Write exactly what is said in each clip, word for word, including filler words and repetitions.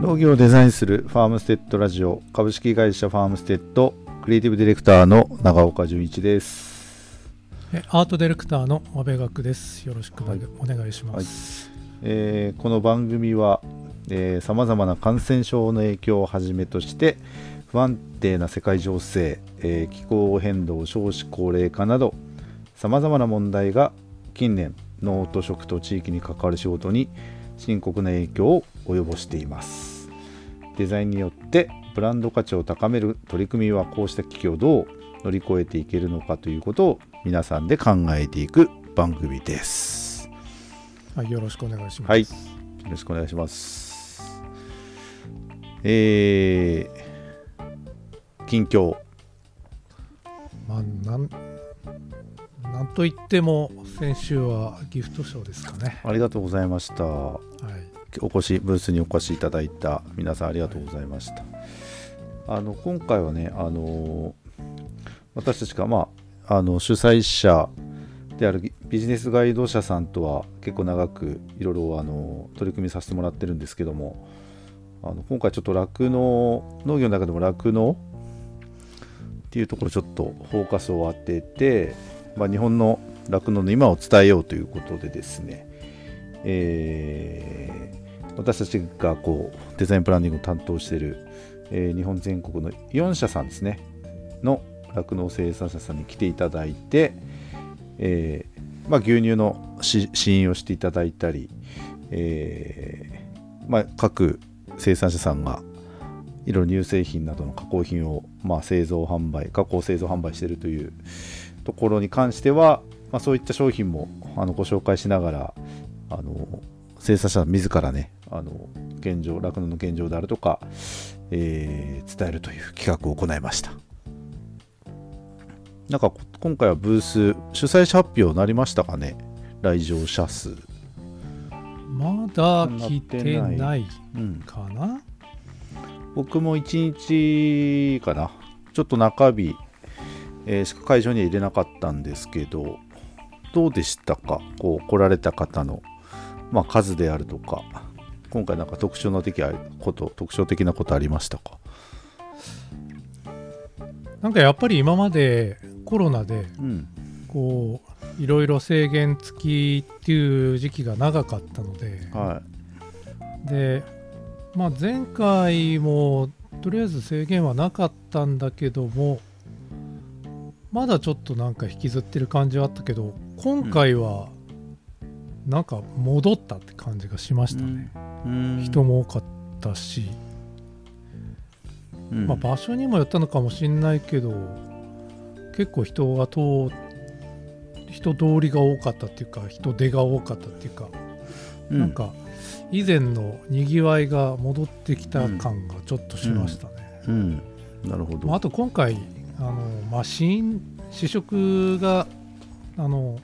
農業をデザインするファームステッドラジオ株式会社ファームステッドクリエイティブディレクターの長岡純一です。アートディレクターの阿部岳です。よろしくお願いします。はいはい。えー、この番組はさまざまな感染症の影響をはじめとして不安定な世界情勢、えー、気候変動、少子高齢化などさまざまな問題が近年農と食と地域に関わる仕事に深刻な影響を及ぼしています。デザインによってブランド価値を高める取り組みはこうした危機をどう乗り越えていけるのかということを皆さんで考えていく番組です。はい、よろしくお願いします。はい、よろしくお願いします。えー、近況、まあ、なんなんといっても先週はギフトショーですかね。ありがとうございました。はい、お越しブースにお越しいただいた皆さんありがとうございました。はい、あの今回はね、あの私たちが、まあ、あの主催者であるビジネスガイド社さんとは結構長くいろいろあの取り組みさせてもらってるんですけども、あの今回ちょっと酪農農業の中でも酪農っていうところちょっとフォーカスを当てて、まあ、日本の酪農の今を伝えようということでですね、えー、私たちがこうデザインプランニングを担当している、えー、日本全国のよん社さんですねの酪農生産者さんに来ていただいて、えーまあ、牛乳の試飲をしていただいたり、えーまあ、各生産者さんがいろいろ乳製品などの加工品を、まあ、製造販売加工製造販売しているというところに関しては、まあ、そういった商品もあのご紹介しながら、あの生産者自らね、あの現状酪農の現状であるとか、えー、伝えるという企画を行いました。なんか今回はブース主催者発表になりましたかね。来場者数まだ来てないかな、うん、僕もいちにちかな、ちょっと中日えー、会場には入れなかったんですけど、どうでしたか、こう来られた方の、まあ、数であるとか、今回なんか特徴の的こと特徴的なことありましたか。なんかやっぱり今までコロナでこういろいろ制限付きっていう時期が長かったので、はい、で、まあ、前回もとりあえず制限はなかったんだけどもまだちょっとなんか引きずってる感じはあったけど、今回はなんか戻ったって感じがしましたね。うん、人も多かったし、うん、まあ、場所にもよったのかもしれないけど結構人が通人通りが多かったっていうか人出が多かったっていうか、うん、なんか以前のにぎわいが戻ってきた感がちょっとしましたね。うんうん、なるほど。まあ、あと今回あのまあ、試食があの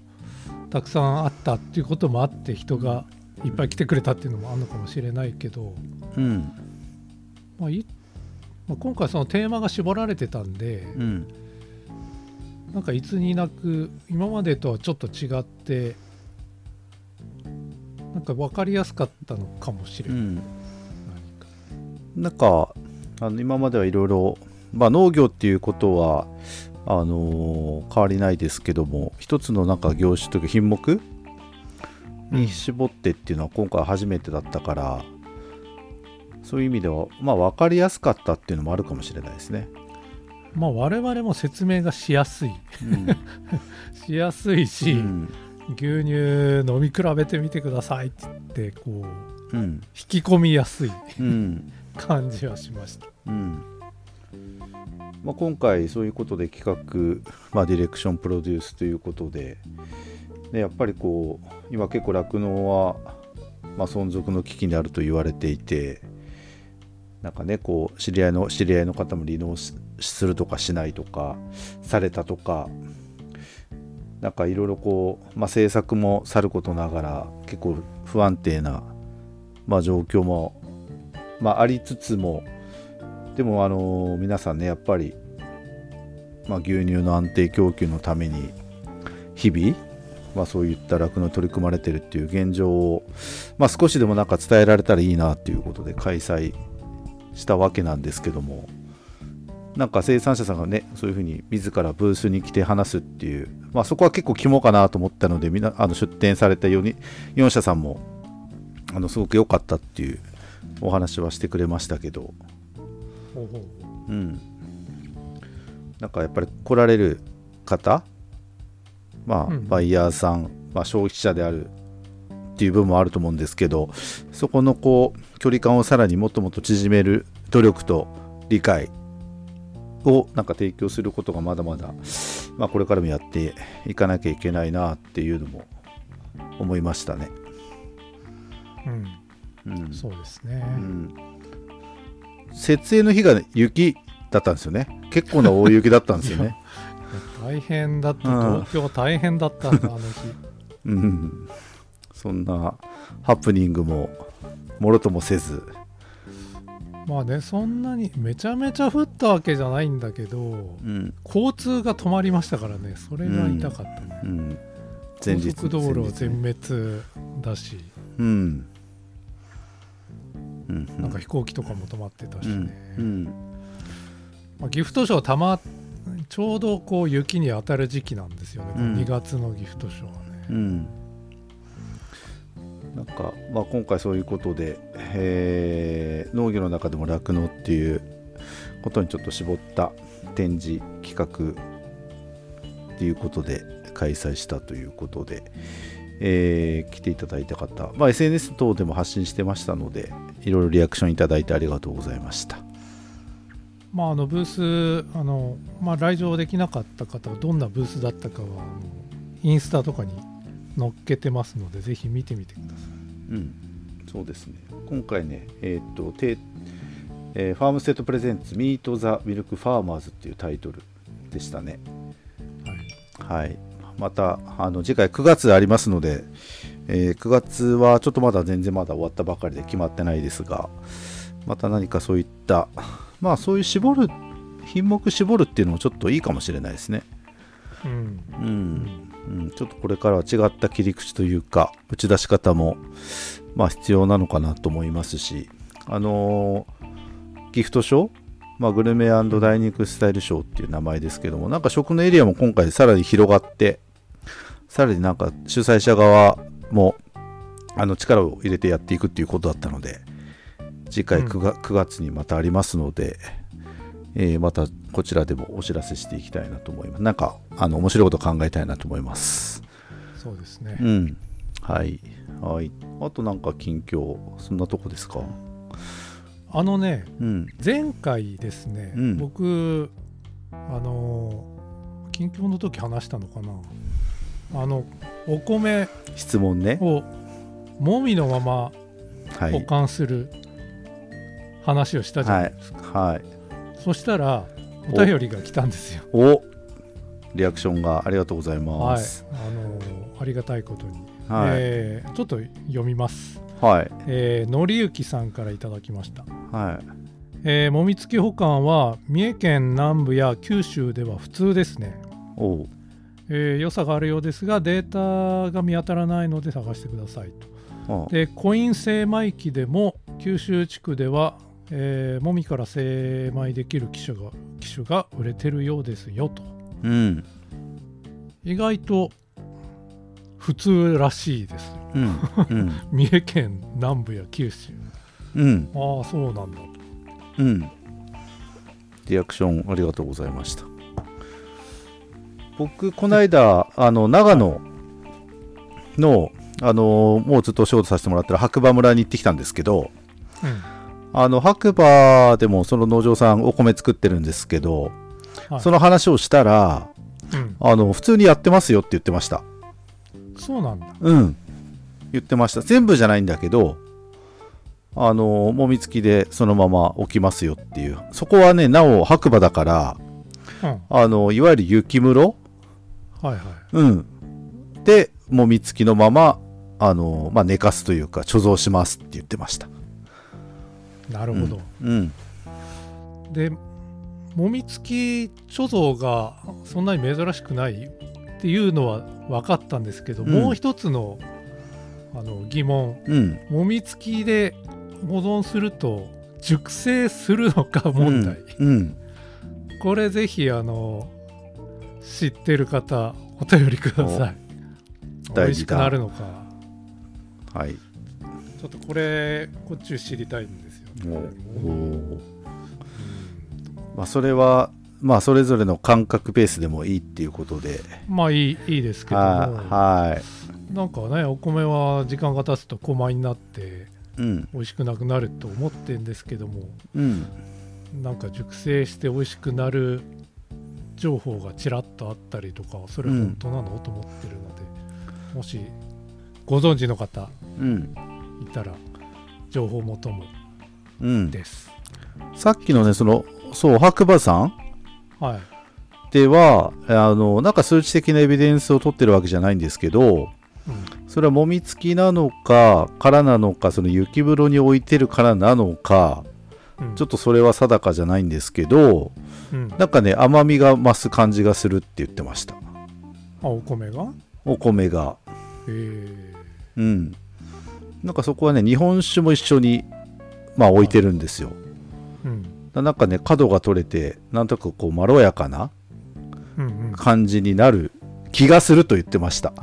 たくさんあったっていうこともあって人がいっぱい来てくれたっていうのもあるのかもしれないけど、うん、まあいまあ、今回そのテーマが絞られてたんで、うん、なんかいつになく今までとはちょっと違ってなんか分かりやすかったのかもしれない。うん、なんかあの今まではいろいろまあ、農業っていうことはあのー、変わりないですけども一つのなんか業種というか品目に絞ってっていうのは今回初めてだったから、うん、そういう意味では、まあ、分かりやすかったっていうのもあるかもしれないですね。まあ、我々も説明がしやすい、うん、しやすいし、うん、牛乳飲み比べてみてくださいって言ってこう、うん、引き込みやすい感じはしました。うんうん、まあ、今回そういうことで企画、まあ、ディレクションプロデュースということで、ね、やっぱりこう今結構酪農は、まあ、存続の危機にあると言われていて、なんかねこう知り合いの知り合いの方も離農するとかしないとかされたとか、なんかいろいろこう、まあ、政策もさることながら結構不安定な、まあ、状況も、まあ、ありつつもでもあの皆さんねやっぱり、まあ、牛乳の安定供給のために日々まあ、そういった酪農に取り組まれてるっていう現状を、まあ、少しでもなんか伝えられたらいいなということで開催したわけなんですけども、なんか生産者さんがね、そういうふうに自らブースに来て話すっていう、まあ、そこは結構肝かなと思ったので、みんなあの出展されたよん社さんもあのすごく良かったっていうお話はしてくれましたけど、うん、なんかやっぱり来られる方、まあ、バイヤーさん、まあ、消費者であるっていう部分もあると思うんですけど、そこのこう距離感をさらにもっともっと縮める努力と理解をなんか提供することがまだまだ、まあ、これからもやっていかなきゃいけないなっていうのも思いましたね。うん、うん、そうですね、うん、設営の日が雪だったんですよね。結構な大雪だったんですよね。大変だった。東京大変だったんだ、あの日。うん、そんなハプニングももろともせず、まあね、そんなにめちゃめちゃ降ったわけじゃないんだけど、うん、交通が止まりましたからね。それが痛かったね、うんうん、前日高速道路全滅だし、うんうんうん、なんか飛行機とかも止まってたしね、うんうんまあ、ギフトショーたまちょうどこう雪に当たる時期なんですよね、うん、にがつのギフトショーはね、うん、なんか、まあ、今回そういうことで、えー、農業の中でも酪農っていうことにちょっと絞った展示企画っていうことで開催したということで、えー、来ていただいた方、まあ、エスエヌエス 等でも発信してましたので、いろいろリアクションいただいてありがとうございました。まあ、あのブースあの、まあ、来場できなかった方はどんなブースだったかはインスタとかに載っけてますので、ぜひ見てみてください。うん、そうですね。今回ね、えーとてえー、ファームステートプレゼンツミートザミルクファーマーズっていうタイトルでしたね。はい、はい、またあの次回くがつありますので、えー、くがつはちょっとまだ全然まだ終わったばかりで決まってないですが、また何かそういったまあそういう絞る品目絞るっていうのもちょっといいかもしれないですね、うんうんうん、ちょっとこれからは違った切り口というか打ち出し方もまあ必要なのかなと思いますし、あのー、ギフトショー、まあ、グルメ&ダイニングスタイルショーっていう名前ですけども、なんか食のエリアも今回さらに広がってさらになんか主催者側もあの力を入れてやっていくっていうことだったので、次回くがつにまたありますので、うんえー、またこちらでもお知らせしていきたいなと思います。なんかあの面白いこと考えたいなと思います。そうですね、うんはいはい、あとなんか近況そんなとこですか。あのね、うん、前回ですね、うん、僕あの近況の時話したのかな、あのお米質問ねをもみのまま保管する、はい話をしたじゃないですか、はいはい、そしたらお便りが来たんですよ。おリアクションがありがとうございます、はい、あのー、ありがたいことに、はいえー、ちょっと読みます、はいえー、のりゆきさんからいただきました、はいえー、もみつき保管は三重県南部や九州では普通ですね。お、えー、良さがあるようですがデータが見当たらないので探してくださいと。でコイン精米機でも九州地区ではえー、もみから精米できる機種が、機種が売れてるようですよと、うん、意外と普通らしいですよ、うんうん、三重県南部や九州、うん、ああそうなんだと、うん、リアクションありがとうございました。僕この間あの長野の、あのー、もうずっとお仕事させてもらってる白馬村に行ってきたんですけど、うんあの白馬でもその農場さんお米作ってるんですけど、はい、その話をしたら、うん、あの普通にやってますよって言ってました。そうなんだ、うん、言ってました。全部じゃないんだけどあのもみつきでそのまま置きますよっていう。そこはねなお白馬だから、うん、あのいわゆる雪室、はいはいうん、でもみつきのままあの、まあ、寝かすというか貯蔵しますって言ってました。なるほど、うんうん、でもみつき貯蔵がそんなに珍しくないっっていうのは分かったんですけど、うん、もう一つ の, あの疑問、うん、もみつきで保存すると熟成するのか問題、うんうん、これぜひあの知ってる方お便りください。美味しくなるのか、はい、ちょっとこれこっち知りたいんですよね。おお、うんまあ、それはまあそれぞれの感覚ベースでもいいっていうことで、まあいい、いいですけども、はい、なんかねお米は時間が経つと小米になって美味しくなくなると思ってるんですけども、うん、なんか熟成して美味しくなる情報がちらっとあったりとか、それ本当なの、うん、と思ってるので、もしご存知の方いたら情報求むです、うん、さっきのねそのそう白馬さん、はい、ではあのなんか数値的なエビデンスを取ってるわけじゃないんですけど、うん、それはもみつきなのかからなのか、その雪風呂に置いてるからなのか、うん、ちょっとそれは定かじゃないんですけど、うん、なんかね甘みが増す感じがするって言ってました。あ、お米がお米がへ、うん、なんかそこはね日本酒も一緒に、まあ、置いてるんですよ、うん、なんかね角が取れてなんとなくこうまろやかな感じになる気がすると言ってました。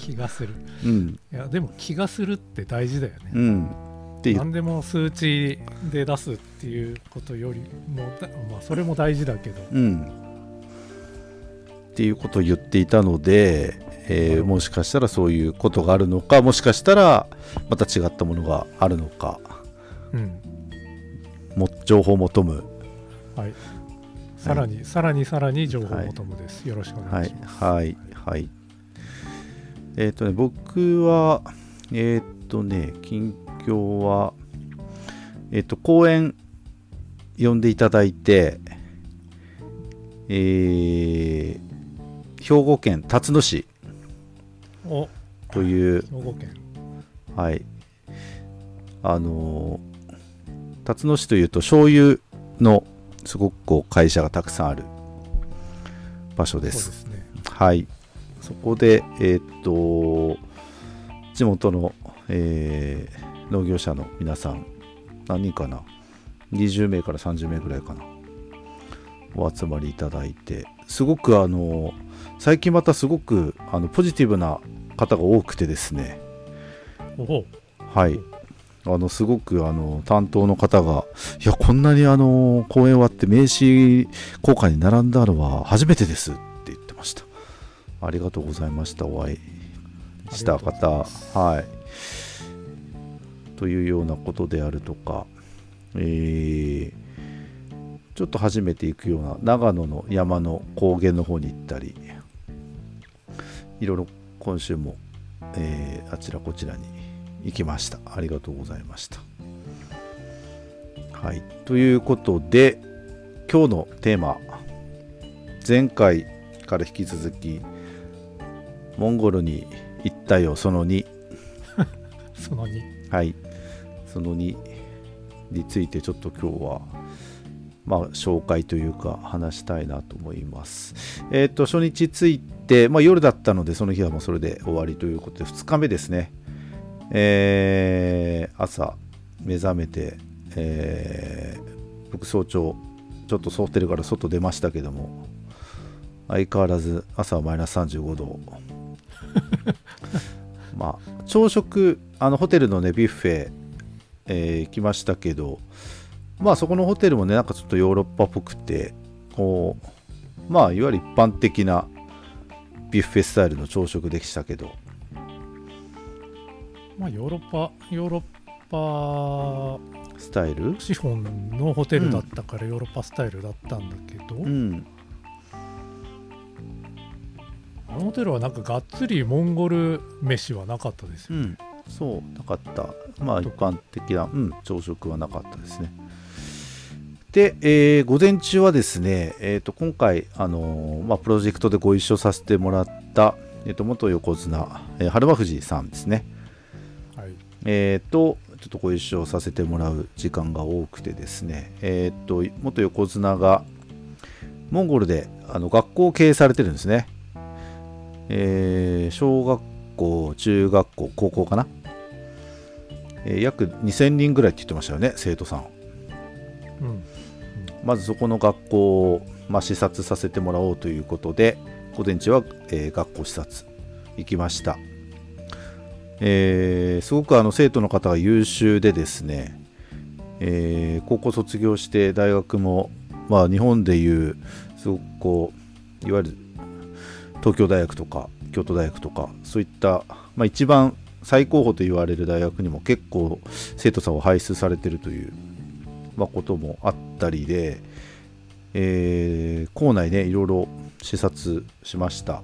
気がする、うん、いやでも気がするって大事だよね、うん、って何でも数値で出すっていうことよりも、まあ、それも大事だけど、うん、っていうことを言っていたので、えー、もしかしたらそういうことがあるのか、もしかしたらまた違ったものがあるのか、うん、も情報を求む、はい、さらに、はい、さらにさらに情報を求むです、はい、よろしくお願いします。はいはい、はいえーとね、僕はえっとね近況はえっと講演呼んでいただいて、えー、兵庫県辰野市という兵庫県、はい、あの辰野市というと醤油のすごくこう会社がたくさんある場所です。そうですね、はい。そこで、えー、と地元の、えー、農業者の皆さん何人かな、にじゅうめいからさんじゅうめいぐらいかなお集まりいただいて、すごくあの最近またすごくあのポジティブな方が多くてですね、おはい、あのすごくあの担当の方がいやこんなにあの講演終わって名刺交換に並んだのは初めてですって言ってました。ありがとうございました。お会いした方、はい、というようなことであるとか、えー、ちょっと初めて行くような長野の山の高原の方に行ったり、いろいろ今週も、えー、あちらこちらに行きました。ありがとうございました。はい、ということで今日のテーマ、前回から引き続きモンゴルに行ったよそのにそのに、はい、そのにについてちょっと今日はまあ紹介というか話したいなと思います。えっと初日着いて、まあ、夜だったのでその日はもうそれで終わりということで、ふつかめですね、えー、朝目覚めて、えー、僕早朝ちょっとホテルから外出ましたけども、相変わらず朝はマイナスさんじゅうごどまあ朝食あのホテルのねビュッフェ、えー、行きましたけど、まあそこのホテルもねなんかちょっとヨーロッパっぽくて、こうまあいわゆる一般的なビュッフェスタイルの朝食でしたけど、まあヨーロッパヨーロッパスタイル資本のホテルだったからヨーロッパスタイルだったんだけど、うん、うん、あのホテルはなんかがっつりモンゴル飯はなかったですよね、うん、そうなかった、まあ、一般的な、うん、朝食はなかったですね。で、えー、午前中はですね、えー、と今回、あのーまあ、プロジェクトでご一緒させてもらった、えー、と元横綱、えー、日馬富士さんですね、はい、えー、とちょっとご一緒させてもらう時間が多くてですね、えー、と元横綱がモンゴルであの学校を経営されてるんですね。えー、小学校、中学校、高校かな、えー、約にせんにんぐらいって言ってましたよね、生徒さん。うんうん、まずそこの学校を、まあ、視察させてもらおうということで、午前中は、えー、学校視察行きました。えー、すごくあの生徒の方が優秀でですね、えー、高校卒業して大学も、まあ、日本でいうすごくこういわゆる東京大学とか京都大学とかそういった、まあ、一番最高峰と言われる大学にも結構生徒さんを輩出されているという、まあ、こともあったりで、えー、校内ねいろいろ視察しました。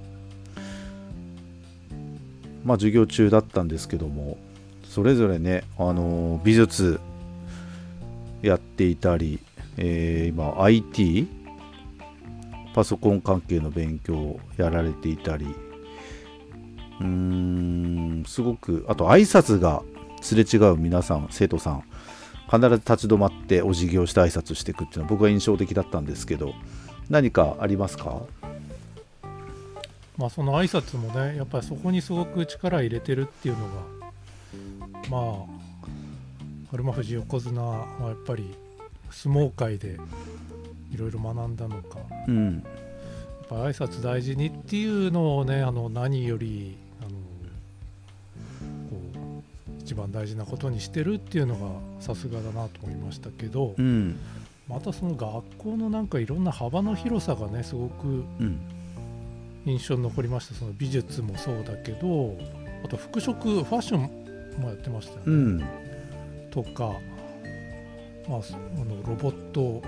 まあ、授業中だったんですけども、それぞれね、あのー、美術やっていたり、えー、今 アイティー パソコン関係の勉強をやられていたり、うーんすごく、あと挨拶がすれ違う皆さん、生徒さん必ず立ち止まってお辞儀をして挨拶していくっていうのは僕は印象的だったんですけど、何かありますか？まあ、その挨拶もね、やっぱりそこにすごく力入れてるっていうのが、まあ、日馬富士横綱はやっぱり相撲界でいろいろ学んだのか、うん、やっぱ挨拶大事にっていうのをね、あの何よりあのこう一番大事なことにしてるっていうのがさすがだなと思いましたけど、うん、またその学校のなんかいろんな幅の広さがね、すごく、うん、印象に残りました。その美術もそうだけど、あと服飾、ファッションもやってましたよね、うん、とか、まあ、あのロボット、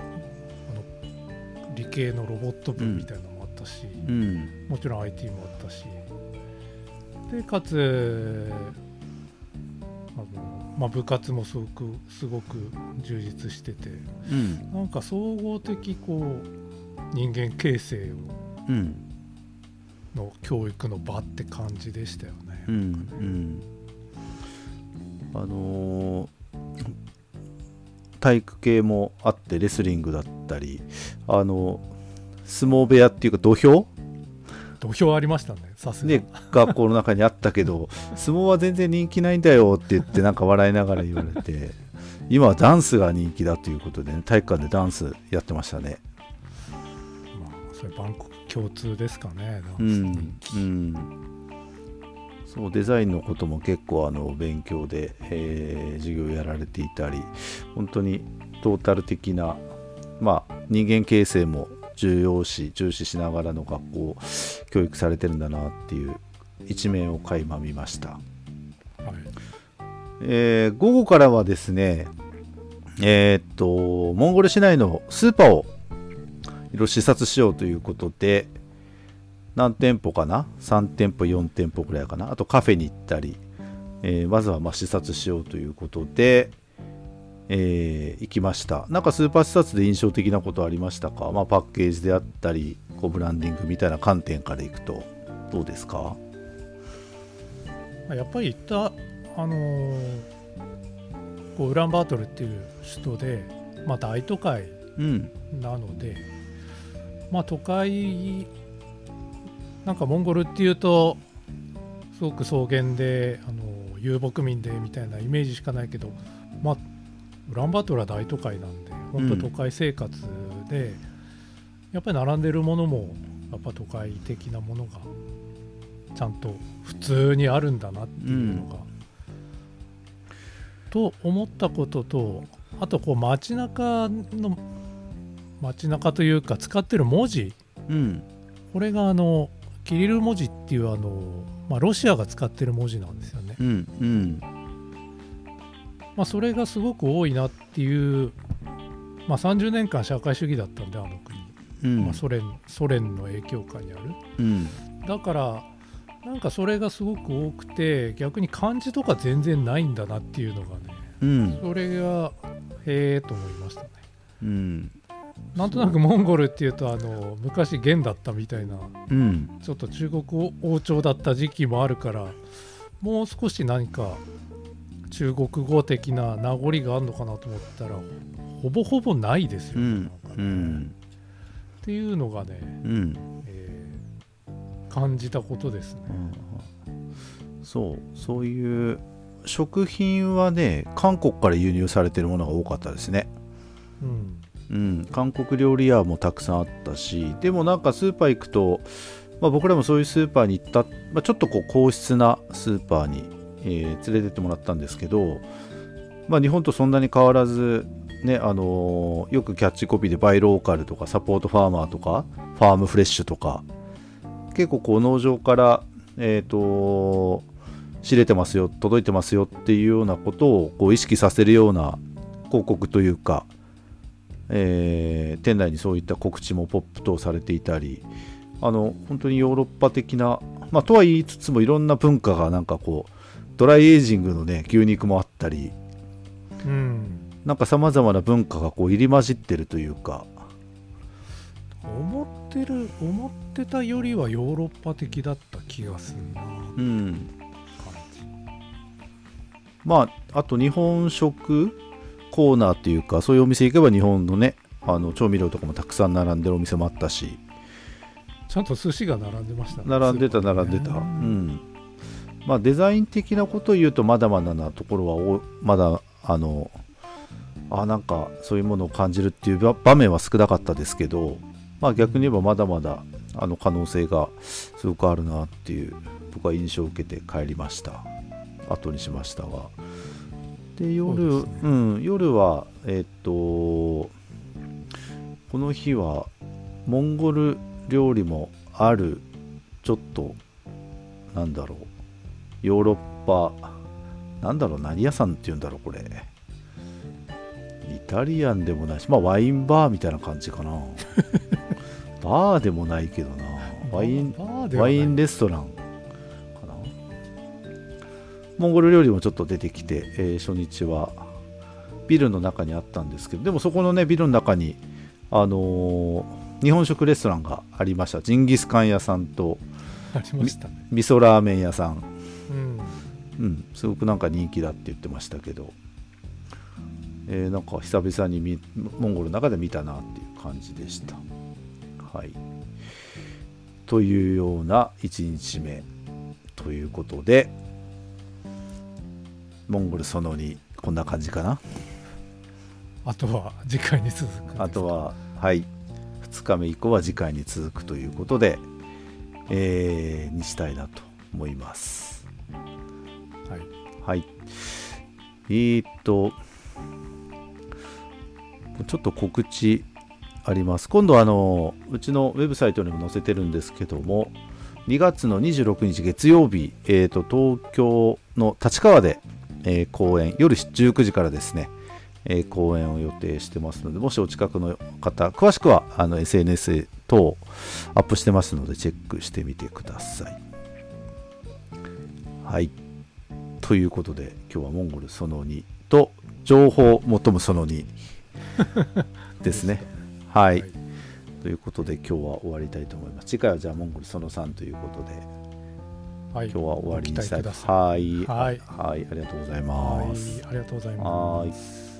あの理系のロボット部みたいなのもあったし、うん、もちろん アイティー もあったしで、かつあの、まあ、部活もすごく、すごく充実してて、うん、なんか総合的こう人間形成を、うん、の教育の場って感じでしたよね。うんうん、あのー、体育系もあってレスリングだったり、あのー、相撲部屋っていうか土俵土俵ありましたね。さすがね、学校の中にあったけど相撲は全然人気ないんだよって言ってなんか笑いながら言われて今はダンスが人気だということで、ね、体育館でダンスやってましたね。バンコク共通ですかね。うんうん、そうデザインのことも結構あの勉強で、えー、授業やられていたり、本当にトータル的な、まあ、人間形成も重要視重視しながらの学校教育されてるんだなっていう一面を垣間見ました。はい、えー、午後からはですね、えー、っとモンゴル市内のスーパーをいろいろ視察しようということで、何店舗かな、さんてんぽよんてんぽぐらいかな、あとカフェに行ったり、えー、まずはまあ視察しようということで、えー、行きました。なんかスーパー視察で印象的なことありましたか？まあ、パッケージであったりこうブランディングみたいな観点からいくとどうですか？やっぱり行った、あのー、こうウランバートルっていう首都で、まあ、大都会なので、うん、まあ、都会なんかモンゴルっていうとすごく草原であの遊牧民でみたいなイメージしかないけど、まあ、ウランバートルは大都会なんで本当都会生活で、うん、やっぱり並んでるものもやっぱ都会的なものがちゃんと普通にあるんだなっていうのが、うん、と思ったことと、あとこう街中の街中というか使ってる文字、うん、これがあのキリル文字っていうあの、まあ、ロシアが使ってる文字なんですよね、うんうん、まあ、それがすごく多いなっていう、まあ、さんじゅうねんかん社会主義だったんであの国、うん、まあ、ソ連、ソ連の影響下にある、うん、だからなんかそれがすごく多くて、逆に漢字とか全然ないんだなっていうのがね、うん、それがへーと思いましたね。うん、なんとなくモンゴルっていうとあの昔元だったみたいな、うん、ちょっと中国王朝だった時期もあるから、もう少し何か中国語的な名残があるのかなと思ったらほぼほぼないですよね、うん、なんかね、うん、っていうのがね、うん、え感じたことですね、うん、そうそういう食品はね、韓国から輸入されてるものが多かったですね、うんうん、韓国料理屋もたくさんあったし、でもなんかスーパー行くと、まあ、僕らもそういうスーパーに行った、まあ、ちょっとこう硬質なスーパーに、えー、連れてってもらったんですけど、まあ、日本とそんなに変わらず、ね、あのー、よくキャッチコピーでバイローカルとかサポートファーマーとかファームフレッシュとか、結構こう農場から、えーと、仕入れてますよ、届いてますよっていうようなことをこう意識させるような広告というか、えー、店内にそういった告知もポップ等されていたり、あの本当にヨーロッパ的な、まあ、とは言いつつもいろんな文化がなんかこうドライエイジングの、ね、牛肉もあったり、うん、なんかさまざまな文化がこう入り混じってるというか、思ってる思ってたよりはヨーロッパ的だった気がするな、うん、感じ。まあ、あと日本食コーナーというか、そういうお店行けば日本のね、あの調味料とかもたくさん並んでるお店もあったし、ちゃんと寿司が並んでましたね。並んでた並んでた、うん、まあ、デザイン的なことを言うとまだまだなところはおまだあのあなんかそういうものを感じるっていう場面は少なかったですけど、まあ、逆に言えばまだまだあの可能性がすごくあるなっていう、僕は印象を受けて帰りました、後にしましたが。で 夜, うで、ねうん、夜は、えー、っとこの日はモンゴル料理もある、ちょっとなんだろう、ヨーロッパなんだろう、何屋さんっていうんだろう、これイタリアンでもないし、まあ、ワインバーみたいな感じかなバーでもないけどな、ワイン、ワインレストランかな。モンゴル料理もちょっと出てきて、えー、初日はビルの中にあったんですけど、でもそこのねビルの中にあのー、日本食レストランがありました。ジンギスカン屋さんとありました、ね、味噌ラーメン屋さん、うん、うん、すごくなんか人気だって言ってましたけど、えー、なんか久々にみモンゴルの中で見たなっていう感じでした。はい、というようないちにちめということで、モンゴルそのにこんな感じかな。あとは次回に続く。あとははいふつかめ以降は次回に続くということで、えー、にしたいなと思います。はいはい。えー、っとちょっと告知あります。今度あのうちのウェブサイトにも載せてるんですけども、にがつのにじゅうろくにち月曜日、えー、と東京の立川で、えー、公演、夜じゅうくじからですね、えー、公演を予定してますので、もしお近くの方、詳しくはあの エスエヌエス 等アップしてますのでチェックしてみてください。はい、ということで今日はモンゴルそのにと情報を求むそのにですねはい、はい、ということで今日は終わりたいと思います。次回はじゃあモンゴルそのさんということで、はい、今日は終わりにしたいと思います。はい、はい、ありがとうございます。はい、ありがとうございます。